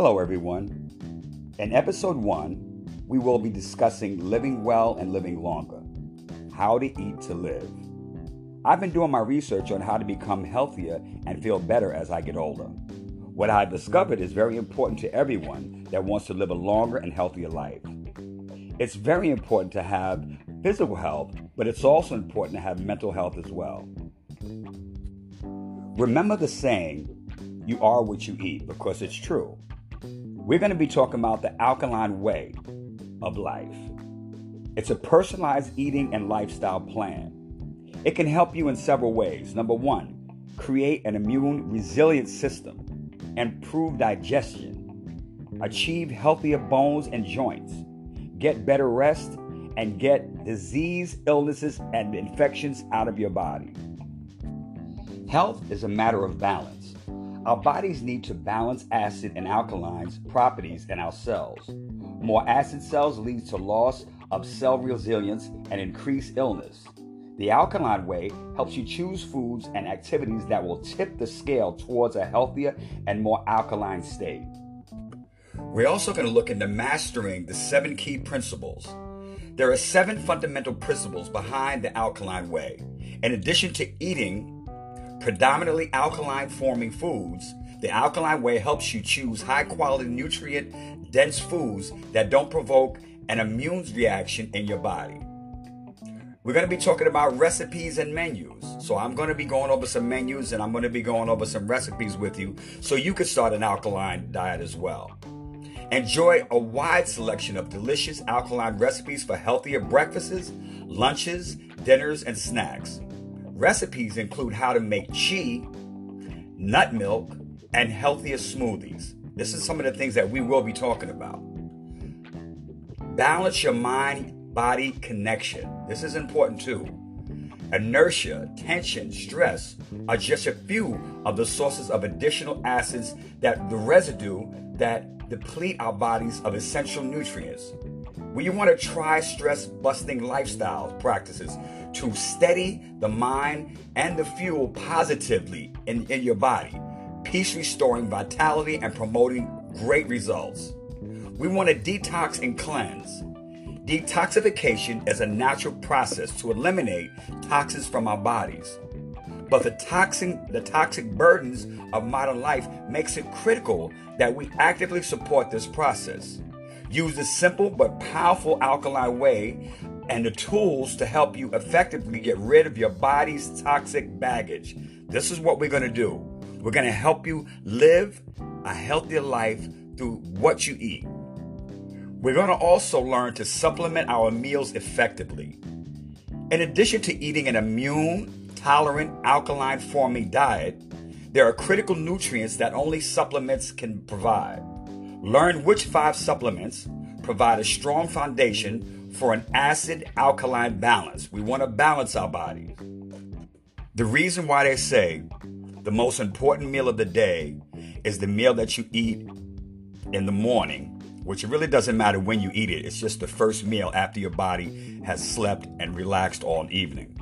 Hello everyone. In episode 1, we will be discussing living well and living longer, how to eat to live. I've been doing my research on how to become healthier and feel better as I get older. What I've discovered is very important to everyone that wants to live a longer and healthier life. It's very important to have physical health, but it's also important to have mental health as well. Remember the saying, you are what you eat, because it's true. We're going to be talking about the alkaline way of life. It's a personalized eating and lifestyle plan. It can help you in several ways. Number one, create an immune resilient system, improve digestion, achieve healthier bones and joints, get better rest, and get disease, illnesses, and infections out of your body. Health is a matter of balance. Our bodies need to balance acid and alkalines properties in our cells. More acid cells leads to loss of cell resilience and increased illness. The alkaline way helps you choose foods and activities that will tip the scale towards a healthier and more alkaline state. We're also going to look into mastering the 7 key principles. There are 7 fundamental principles behind the alkaline way. In addition to eating predominantly alkaline-forming foods, the alkaline way helps you choose high-quality, nutrient-dense foods that don't provoke an immune reaction in your body. We're going to be talking about recipes and menus. So I'm going to be going over some menus and I'm going to be going over some recipes with you so you can start an alkaline diet as well. Enjoy a wide selection of delicious alkaline recipes for healthier breakfasts, lunches, dinners, and snacks. Recipes include how to make chi, nut milk, and healthier smoothies. This is some of the things that we will be talking about. Balance your mind-body connection. This is important too. Inertia, tension, stress are just a few of the sources of additional acids that the residue that deplete our bodies of essential nutrients. We want to try stress-busting lifestyle practices to steady the mind and the fuel positively in your body, peace restoring vitality and promoting great results. We want to detox and cleanse. Detoxification is a natural process to eliminate toxins from our bodies. But the toxic burdens of modern life makes it critical that we actively support this process. Use the simple but powerful alkaline way and the tools to help you effectively get rid of your body's toxic baggage. This is what we're going to do. We're going to help you live a healthier life through what you eat. We're going to also learn to supplement our meals effectively. In addition to eating an immune-tolerant, alkaline-forming diet, there are critical nutrients that only supplements can provide. Learn which 5 supplements provide a strong foundation for an acid-alkaline balance. We want to balance our body. The reason why they say the most important meal of the day is the meal that you eat in the morning, which it really doesn't matter when you eat it. It's just the first meal after your body has slept and relaxed all evening.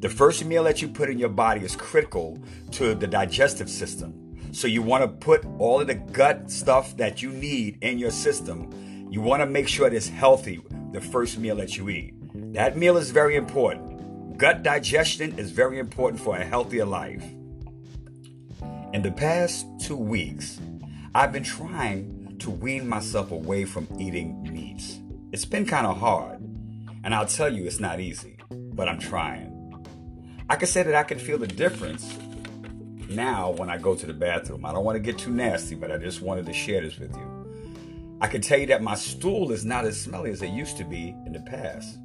The first meal that you put in your body is critical to the digestive system. So you want to put all of the gut stuff that you need in your system. You want to make sure it's healthy, the first meal that you eat. That meal is very important. Gut digestion is very important for a healthier life. In the past 2 weeks, I've been trying to wean myself away from eating meats. It's been kind of hard, and I'll tell you it's not easy, but I'm trying. I can say that I can feel the difference now, when I go to the bathroom. I don't want to get too nasty, but I just wanted to share this with you. I can tell you that my stool is not as smelly as it used to be in the past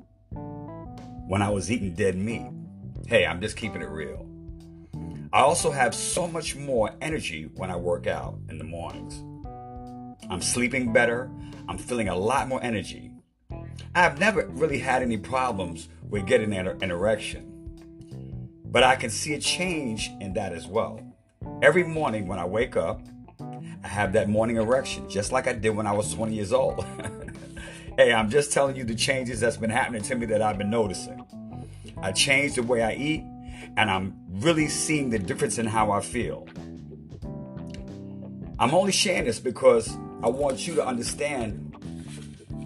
when I was eating dead meat. Hey, I'm just keeping it real. I also have so much more energy when I work out in the mornings. I'm sleeping better. I'm feeling a lot more energy. I've never really had any problems with getting an erection. But I can see a change in that as well. Every morning when I wake up, I have that morning erection, just like I did when I was 20 years old. Hey, I'm just telling you the changes that's been happening to me that I've been noticing. I changed the way I eat, and I'm really seeing the difference in how I feel. I'm only sharing this because I want you to understand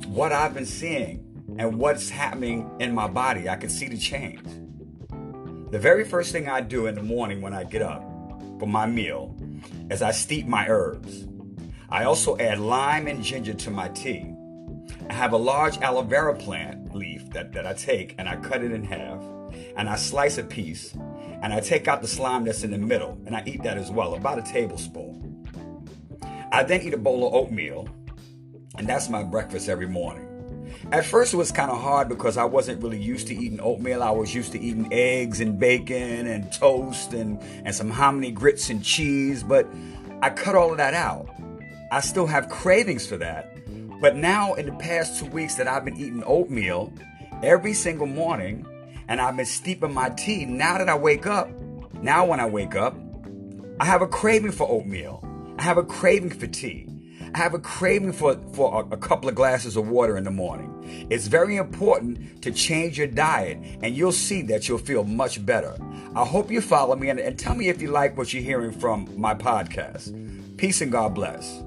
what I've been seeing and what's happening in my body. I can see the change. The very first thing I do in the morning when I get up for my meal is I steep my herbs. I also add lime and ginger to my tea. I have a large aloe vera plant leaf that I take and I cut it in half and I slice a piece and I take out the slime that's in the middle and I eat that as well, about a tablespoon. I then eat a bowl of oatmeal and that's my breakfast every morning. At first it was kind of hard because I wasn't really used to eating oatmeal. I was used to eating eggs and bacon and toast and some hominy grits and cheese, but I cut all of that out. I still have cravings for that. But now in the past 2 weeks that I've been eating oatmeal every single morning and I've been steeping my tea, now when I wake up, I have a craving for oatmeal. I have a craving for tea. I have a craving for a couple of glasses of water in the morning. It's very important to change your diet and you'll see that you'll feel much better. I hope you follow me and tell me if you like what you're hearing from my podcast. Peace and God bless.